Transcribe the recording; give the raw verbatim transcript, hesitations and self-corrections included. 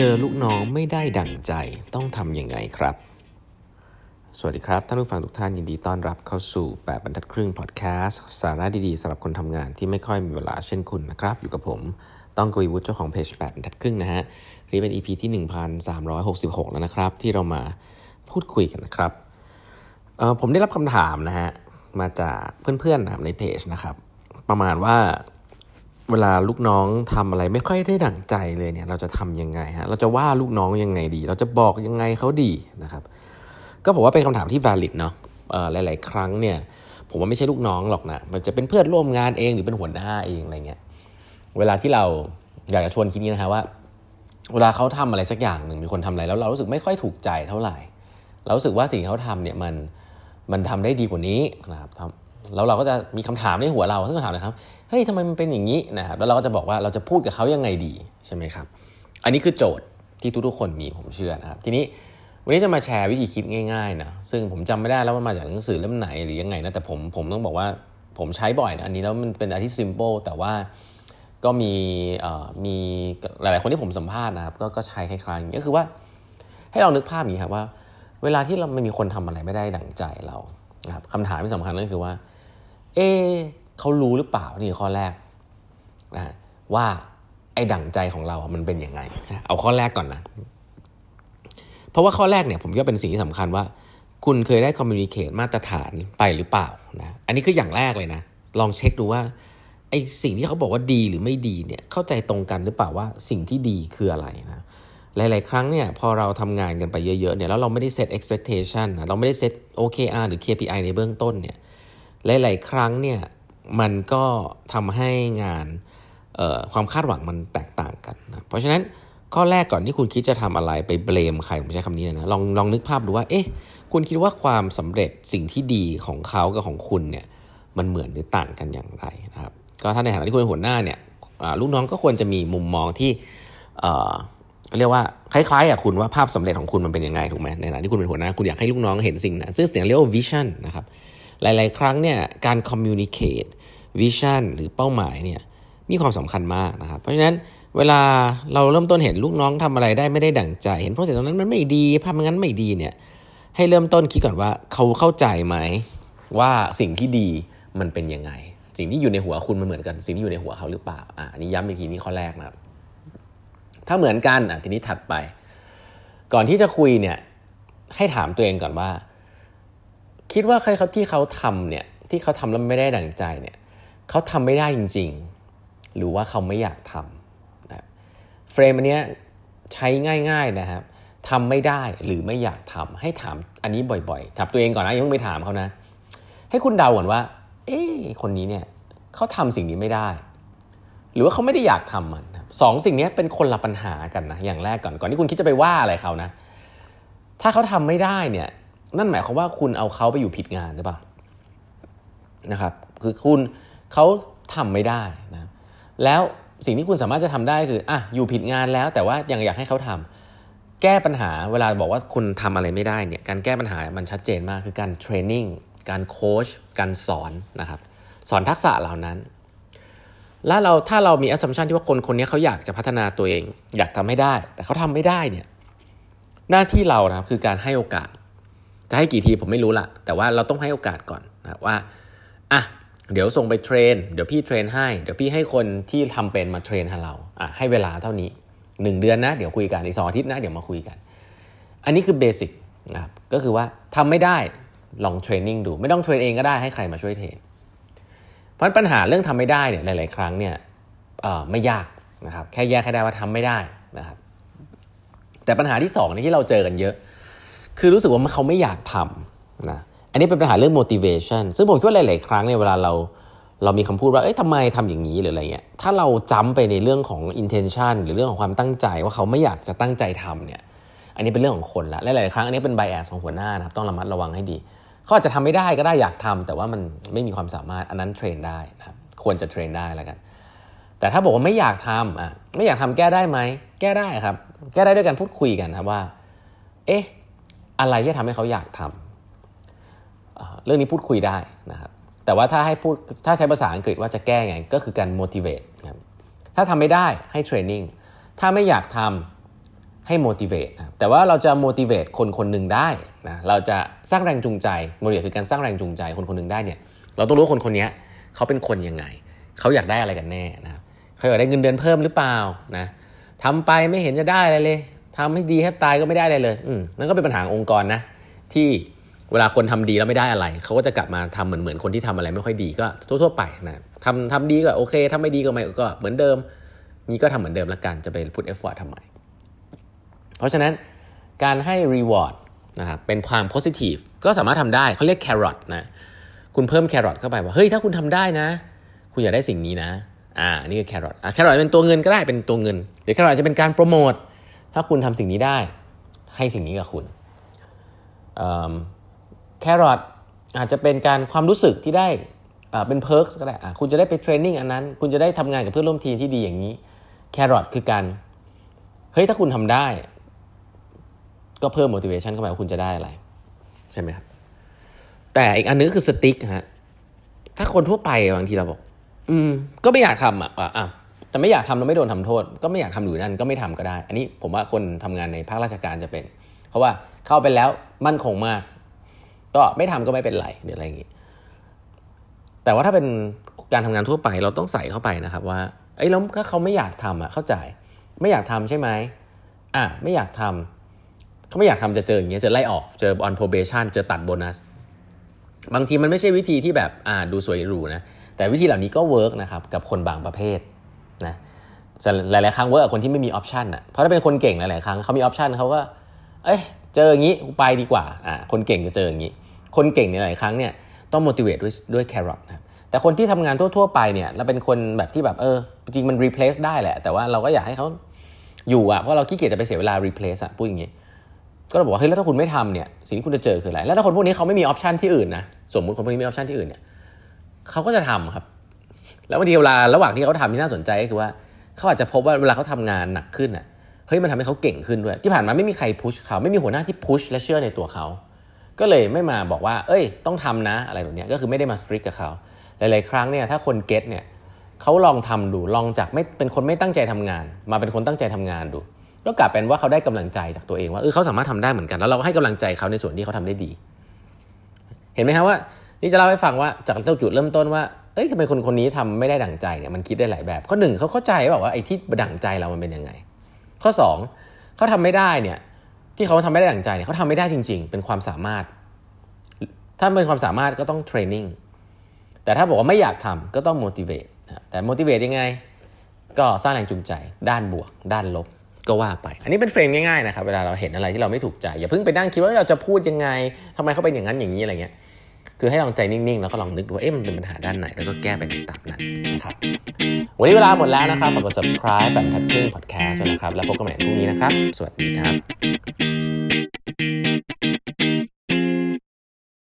เจอลูกน้องไม่ได้ดั่งใจต้องทำยังไงครับสวัสดีครับท่านผู้ฟังทุกท่านยินดีต้อนรับเข้าสู่แปดบรรทัดครึ่งพอดแคสต์สาระดีๆสำหรับคนทำงานที่ไม่ค่อยมีเวลาเช่นคุณนะครับอยู่กับผมต้องกวีวุฒิเจ้าของเพจแปดบรรทัดครึ่งนะฮะนี่เป็น อี พี ที่หนึ่งพันสามร้อยหกสิบหกแล้วนะครับที่เรามาพูดคุยกันนะครับเอ่อผมได้รับคำถามนะฮะมาจากเพื่อนๆนะครับในเพจนะครับประมาณว่าเวลาลูกน้องทำอะไรไม่ค่อยได้ดั่งใจเลยเนี่ยเราจะทำยังไงฮะเราจะว่าลูกน้องยังไงดีเราจะบอกยังไงเขาดีนะครับก็ผมว่าเป็นคำถามที่ valid เนาะหลายๆครั้งเนี่ยผมว่าไม่ใช่ลูกน้องหรอกนะมันจะเป็นเพื่อนร่วมงานเองหรือเป็นหัวหน้าเองอะไรเงี้ยเวลาที่เราอยากจะชวนคิดนี้นะฮะว่าเวลาเขาทำอะไรสักอย่างหนึ่งมีคนทำอะไรแล้วเรารู้สึกไม่ค่อยถูกใจเท่าไหร่เรารู้สึกว่าสิ่งเขาทำเนี่ยมันมันทำได้ดีกว่านี้นะครับแล้วเราก็จะมีคำถามในหัวเราซึ่งคำถามนะครับเฮ้ยทำไมมันเป็นอย่างนี้นะครับแล้วเราก็จะบอกว่าเราจะพูดกับเขายังไงดีใช่ไหมครับอันนี้คือโจทย์ที่ทุกๆคนมีผมเชื่อนะครับทีนี้วันนี้จะมาแชร์วิธีคิดง่ายๆนะซึ่งผมจำไม่ได้แล้วว่ามาจากหนังสือเล่มไหนหรือยังไงนะแต่ผมผมต้องบอกว่าผมใช้บ่อยนะอันนี้แล้วมันเป็นอะไรที่ simple แต่ว่าก็มีมีหลายๆคนที่ผมสัมภาษณ์นะครับ ก, ก็ใช้คล้ายๆอย่างนี้ก็คือว่าให้เรานึกภาพอย่างนี้ครับว่าเวลาที่เราไม่มีคนทำอะไรไม่ได้ดั่งใจเรานะครับคำถามที่สำคัญก็คือว่าเอ๊ะเขารู้หรือเปล่านี่ข้อแรกนะว่าไอ้ดั่งใจของเรามันเป็นยังไงเอาข้อแรกก่อนนะเพราะว่าข้อแรกเนี่ยผมก็เป็นสิ่งที่สำคัญว่าคุณเคยได้คอมมิวนิเคตมาตรฐานไปหรือเปล่านะอันนี้คืออย่างแรกเลยนะลองเช็คดูว่าไอ้สิ่งที่เขาบอกว่าดีหรือไม่ดีเนี่ยเข้าใจตรงกันหรือเปล่าว่าสิ่งที่ดีคืออะไรนะหลายๆครั้งเนี่ยพอเราทำงานกันไปเยอะๆเนี่ยแล้วเราไม่ได้เซต expectation นะเราไม่ได้เซต โอ เค อาร์ หรือ เค พี ไอ ในเบื้องต้นเนี่ยหลายๆครั้งเนี่ยมันก็ทำให้งานความคาดหวังมันแตกต่างกันนะเพราะฉะนั้นข้อแรกก่อนที่คุณคิดจะทำอะไรไปเบลมใครผมใช้คำนี้นะลองลองนึกภาพดูว่าเอ๊ะคุณคิดว่าความสำเร็จสิ่งที่ดีของเขากับของคุณเนี่ยมันเหมือนหรือต่างกันอย่างไรนะครับก็ถ้าในฐานะที่คุณเป็นหัวหน้าเนี่ยลูกน้องก็ควรจะมีมุมมองที่เรียกว่าคล้ายๆกับคุณว่าภาพสำเร็จของคุณมันเป็นยังไงถูกไหมในฐานะที่คุณเป็นหัวหน้าคุณอยากให้ลูกน้องเห็นสิ่งนะซึ่งเสียงเรียกว่าวิชั่นนะครับหลายๆครั้งเนี่ยการคอมมิวนิเคตวิชั่นหรือเป้าหมายเนี่ยมีความสำคัญมากนะครับเพราะฉะนั้นเวลาเราเริ่มต้นเห็นลูกน้องทำอะไรได้ไม่ได้ดั่งใจเห็นโปรเจกต์ตรงนั้นมันไม่ดีภาพงั้นไม่ดีเนี่ยให้เริ่มต้นคิดก่อนว่าเขาเข้าใจไหมว่าสิ่งที่ดีมันเป็นยังไงสิ่งที่อยู่ในหัวคุณมันเหมือนกันสิ่งที่อยู่ในหัวเขาหรือเปล่าอ่ะนี่ย้ำอีกทีนี่ข้อแรกนะครับถ้าเหมือนกันอ่ะทีนี้ถัดไปก่อนที่จะคุยเนี่ยให้ถามตัวเองก่อนว่าคิดว่าใครเขาที่เขาทำเนี่ยที่เขาทำแล้วไม่ได้ดั่งใจเนี่ยเขาทำไม่ได้จริงๆหรือว่าเขาไม่อยากทำนะเฟรมอันเนี้ยใช้ง่ายๆนะครับทำไม่ได้หรือไม่อยากทำให้ถามอันนี้บ่อยๆถามตัวเองก่อนนะอย่าเพิ่งไปถามเขานะให้คุณเดาก่อนว่าเอ้คนนี้เนี่ยเขาทำสิ่งนี้ไม่ได้หรือว่าเขาไม่ได้อยากทำมันสองสิ่งนี้เป็นคนละปัญหากันนะอย่างแรกก่อนก่อนที่คุณคิดจะไปว่าอะไรเขานะถ้าเขาทำไม่ได้เนี่ยนั่นหมายความว่าคุณเอาเขาไปอยู่ผิดงานหรือเปล่านะครับคือคุณเขาทำไม่ได้นะแล้วสิ่งที่คุณสามารถจะทำได้คืออ่ะอยู่ผิดงานแล้วแต่ว่ายังอยากให้เขาทำแก้ปัญหาเวลาบอกว่าคุณทำอะไรไม่ได้เนี่ยการแก้ปัญหามันชัดเจนมากคือการเทรนนิ่งการโค้ชการสอนนะครับสอนทักษะเหล่านั้นแล้วเราถ้าเรามี assumption ที่ว่าคนคนนี้เขาอยากจะพัฒนาตัวเองอยากทำให้ได้แต่เขาทำไม่ได้เนี่ยหน้าที่เรานะครับคือการให้โอกาสจะให้กี่ทีผมไม่รู้ละแต่ว่าเราต้องให้โอกาสก่อนนะว่าอ่ะเดี๋ยวส่งไปเทรนเดี๋ยวพี่เทรนให้เดี๋ยวพี่ให้คนที่ทำเป็นมาเทรนให้เราอ่ะให้เวลาเท่านี้หนึ่งเดือนนะเดี๋ยวคุยกันอีกสองอาทิตย์นะเดี๋ยวมาคุยกันอันนี้คือเบสิกนะครับก็คือว่าทำไม่ได้ลองเทรนนิ่งดูไม่ต้องเทรนเองก็ได้ให้ใครมาช่วยเทรนเพราะปัญหาเรื่องทำไม่ได้เนี่ยหลายๆครั้งเนี่ยไม่ยากนะครับแค่แยกให้ได้ว่าทำไม่ได้นะครับแต่ปัญหาที่สองที่เราเจอกันเยอะคือรู้สึกว่าเขาไม่อยากทำนะอันนี้เป็นปัญหาเรื่อง motivation ซึ่งผมคิดว่าหลายๆครั้งเนี่ยเวลาเราเรามีคำพูดว่าเอ๊ะทำไมทำอย่างนี้หรืออะไรเงี้ยถ้าเราจ้ำไปในเรื่องของ intention หรือเรื่องของความตั้งใจว่าเขาไม่อยากจะตั้งใจทำเนี่ยอันนี้เป็นเรื่องของคนละและหลายๆครั้งอันนี้เป็น bias ของหัวหน้านะครับต้องระมัดระวังให้ดีเขาอาจจะทำไม่ได้ก็ได้อยากทำแต่ว่ามันไม่มีความสามารถอันนั้นเทรนได้นะครับควรจะเทรนได้แล้วกันแต่ถ้าบอกว่าไม่อยากทำอ่ะไม่อยากทำแก้ได้ไหมแก้ได้ครับแก้ได้ด้วยการพูดคุยกันครับว่าเอ๊ะอะไรที่ทำให้เขาอยากทำเรื่องนี้พูดคุยได้นะครับแต่ว่าถ้าให้พูดถ้าใช้ภาษาอังกฤษว่าจะแก้ไงก็คือการ motivate ครับถ้าทำไม่ได้ให้เทรนนิ่งถ้าไม่อยากทำ ให้ motivate แต่ว่าเราจะ motivate คนคนหนึ่งได้นะเราจะสร้างแรงจูงใจ motivate คือการสร้างแรงจูงใจคนคนหนึ่งได้เนี่ยเราต้องรู้คนคนนี้เขาเป็นคนยังไงเขาอยากได้อะไรกันแน่นะเขาอยากได้เงินเดือนเพิ่มหรือเปล่านะทำไปไม่เห็นจะได้อะไรเลยทำให้ดีแทบตายก็ไม่ได้อะไรเลยอืมนั่นก็เป็นปัญหาองค์กรนะที่เวลาคนทำดีแล้วไม่ได้อะไรเขาก็จะกลับมาทำเหมือนเหมือนคนที่ทำอะไรไม่ค่อยดีก็ทั่วๆไปนะทำทำดีก็โอเคทำไม่ดีก็ไม่ก็เหมือนเดิมนี่ก็ทำเหมือนเดิมละกันจะไปพุทเอฟฟอร์ตทำไมเพราะฉะนั้นการให้รีวอร์ดนะครับเป็นความโพซิทีฟก็สามารถทำได้เขาเรียกแครอทนะคุณเพิ่มแครอทเข้าไปว่าเฮ้ยถ้าคุณทำได้นะคุณอยากได้สิ่งนี้นะอ่านี่คือแครอทอ่ะแครอทเป็นตัวเงินก็ได้เป็นตัวเงินหรือแครอทจะเป็นการโปรโมทถ้าคุณทำสิ่งนี้ได้ให้สิ่งนี้กับคุณแครอทอาจจะเป็นการความรู้สึกที่ได้เป็นเพิร์กก็ได้คุณจะได้ไปเทรนนิ่งอันนั้นคุณจะได้ทำงานกับเพื่อนร่วมทีมที่ดีอย่างนี้แครอทคือการเฮ้ยถ้าคุณทำได้ก็เพิ่ม motivation เข้าไปว่าคุณจะได้อะไรใช่ไหมครับแต่อีกอันนึงคือสติ๊กฮะถ้าคนทั่วไปบางทีเราบอกอืมก็ไม่อยากทำอ่ะอ่ะแต่ไม่อยากทำเราไม่โดนทำโทษก็ไม่อยากทำอยู่นั่นก็ไม่ทำก็ได้อันนี้ผมว่าคนทำงานในภาคราชการจะเป็นเพราะว่าเข้าไปแล้วมั่นคงมากก็ไม่ทำก็ไม่เป็นไรหรืออะไรอย่างงี้แต่ว่าถ้าเป็นการทำงานทั่วไปเราต้องใส่เข้าไปนะครับว่าเอ้ยแล้วถ้าเขาไม่อยากทำอ่ะเข้าใจไม่อยากทำใช่ไหมอ่ะไม่อยากทำเขาไม่อยากทำจะเจออย่างเงี้ยจะไล่ออกเจอ on probation เจอตัดโบนัสบางทีมันไม่ใช่วิธีที่แบบอ่าดูสวยหรูนะแต่วิธีเหล่านี้ก็เวิร์กนะครับกับคนบางประเภทนะหลายๆครั้งเวิร์กกับคนที่ไม่มีออปชันอ่ะเพราะถ้าเป็นคนเก่งหลายๆครั้งเขามีออปชันเขาก็เอ้ยเจออย่างงี้ไปดีกว่าอ่าคนเก่งจะเจออย่างงี้คนเก่งในหลายครั้งเนี่ยต้อง motivate ด้วยด้วยแครอทนะแต่คนที่ทำงานทั่วๆไปเนี่ยเราเป็นคนแบบที่แบบเออจริงมัน replace ได้แหละแต่ว่าเราก็อยากให้เขาอยู่อ่ะเพราะเราขี้เกียจจะไปเสียเวลา replace อ่ะพูดอย่างงี้ก็บอกว่าเฮ้ยแล้วถ้าคุณไม่ทำเนี่ยสิ่งที่คุณจะเจอคืออะไรแล้วถ้าคนพวกนี้เขาไม่มีออปชันที่อื่นนะสมมติคนพวกนี้มีออปชันที่อื่นเนี่ยเขาก็จะทำครับแล้วบางทีเวลาระหว่างที่เขาทำที่น่าสนใจก็คือว่าเขาอาจจะพบว่าเวลาเขาทำงานหนักขึ้นอ่ะเฮ้ยมันทำให้เขาเก่งขึ้นด้วยที่ผ่านมาไม่มีใครพุชเขาไม่มีหัวหน้าที่พุชและเชื่อในตัวเขาก็เลยไม่มาบอกว่าเอ้ยต้องทำนะอะไรแบบนี้ก็คือไม่ได้มาสตริกกับเขาหลายๆครั้งเนี่ยถ้าคนเก็ตเนี่ยเขาลองทำดูลองจากไม่เป็นคนไม่ตั้งใจทำงานมาเป็นคนตั้งใจทำงานดูก็กลับเป็นว่าเขาได้กำลังใจจากตัวเองว่าเออเขาสามารถทำได้เหมือนกันแล้วเราให้กำลังใจเขาในส่วนที่เขาทำได้ดีเห็นไหมครับว่านี่จะเล่าให้ฟังว่าจากเจ้าจุดเริ่มต้นว่าเอ้ยทำไมคนคนนี้ทำไม่ได้ดั่งใจเนี่ยมันคิดได้หลายแบบข้อหนึ่งเขาเข้าใจแบบว่าไอ้ที่ดั่งใจเรามันเป็นยังไงข้อสองเขาทำไม่ได้เนี่ยที่เขาทำไม่ได้ดั่งใจเนี่ยเขาทำไม่ได้จริงๆเป็นความสามารถถ้าเป็นความสามารถก็ต้องเทรนนิ่งแต่ถ้าบอกว่าไม่อยากทำก็ต้อง motivate แต่ motivate ยังไงก็สร้างแรงจูงใจด้านบวกด้านลบก็ว่าไปอันนี้เป็นเฟรมง่ายๆนะครับเวลาเราเห็นอะไรที่เราไม่ถูกใจอย่าเพิ่งไปนั่งคิดว่าเราจะพูดยังไงทำไมเขาเป็นอย่างนั้นอย่างนี้อะไรเงี้ยคือให้ลองใจนิ่งๆแล้วก็ลองนึกดูว่าเอ๊ะมันเป็นปัญหาด้านไหนแล้วก็แก้ไปตามนั้นนะครับวันนี้เวลาหมดแล้วนะครับฝากกด subscribe แบบทัดครึ่ง podcast ด้วยนะครับแล้วพบกันใหม่พรุ่งนี้นะครับสวัสดีครับ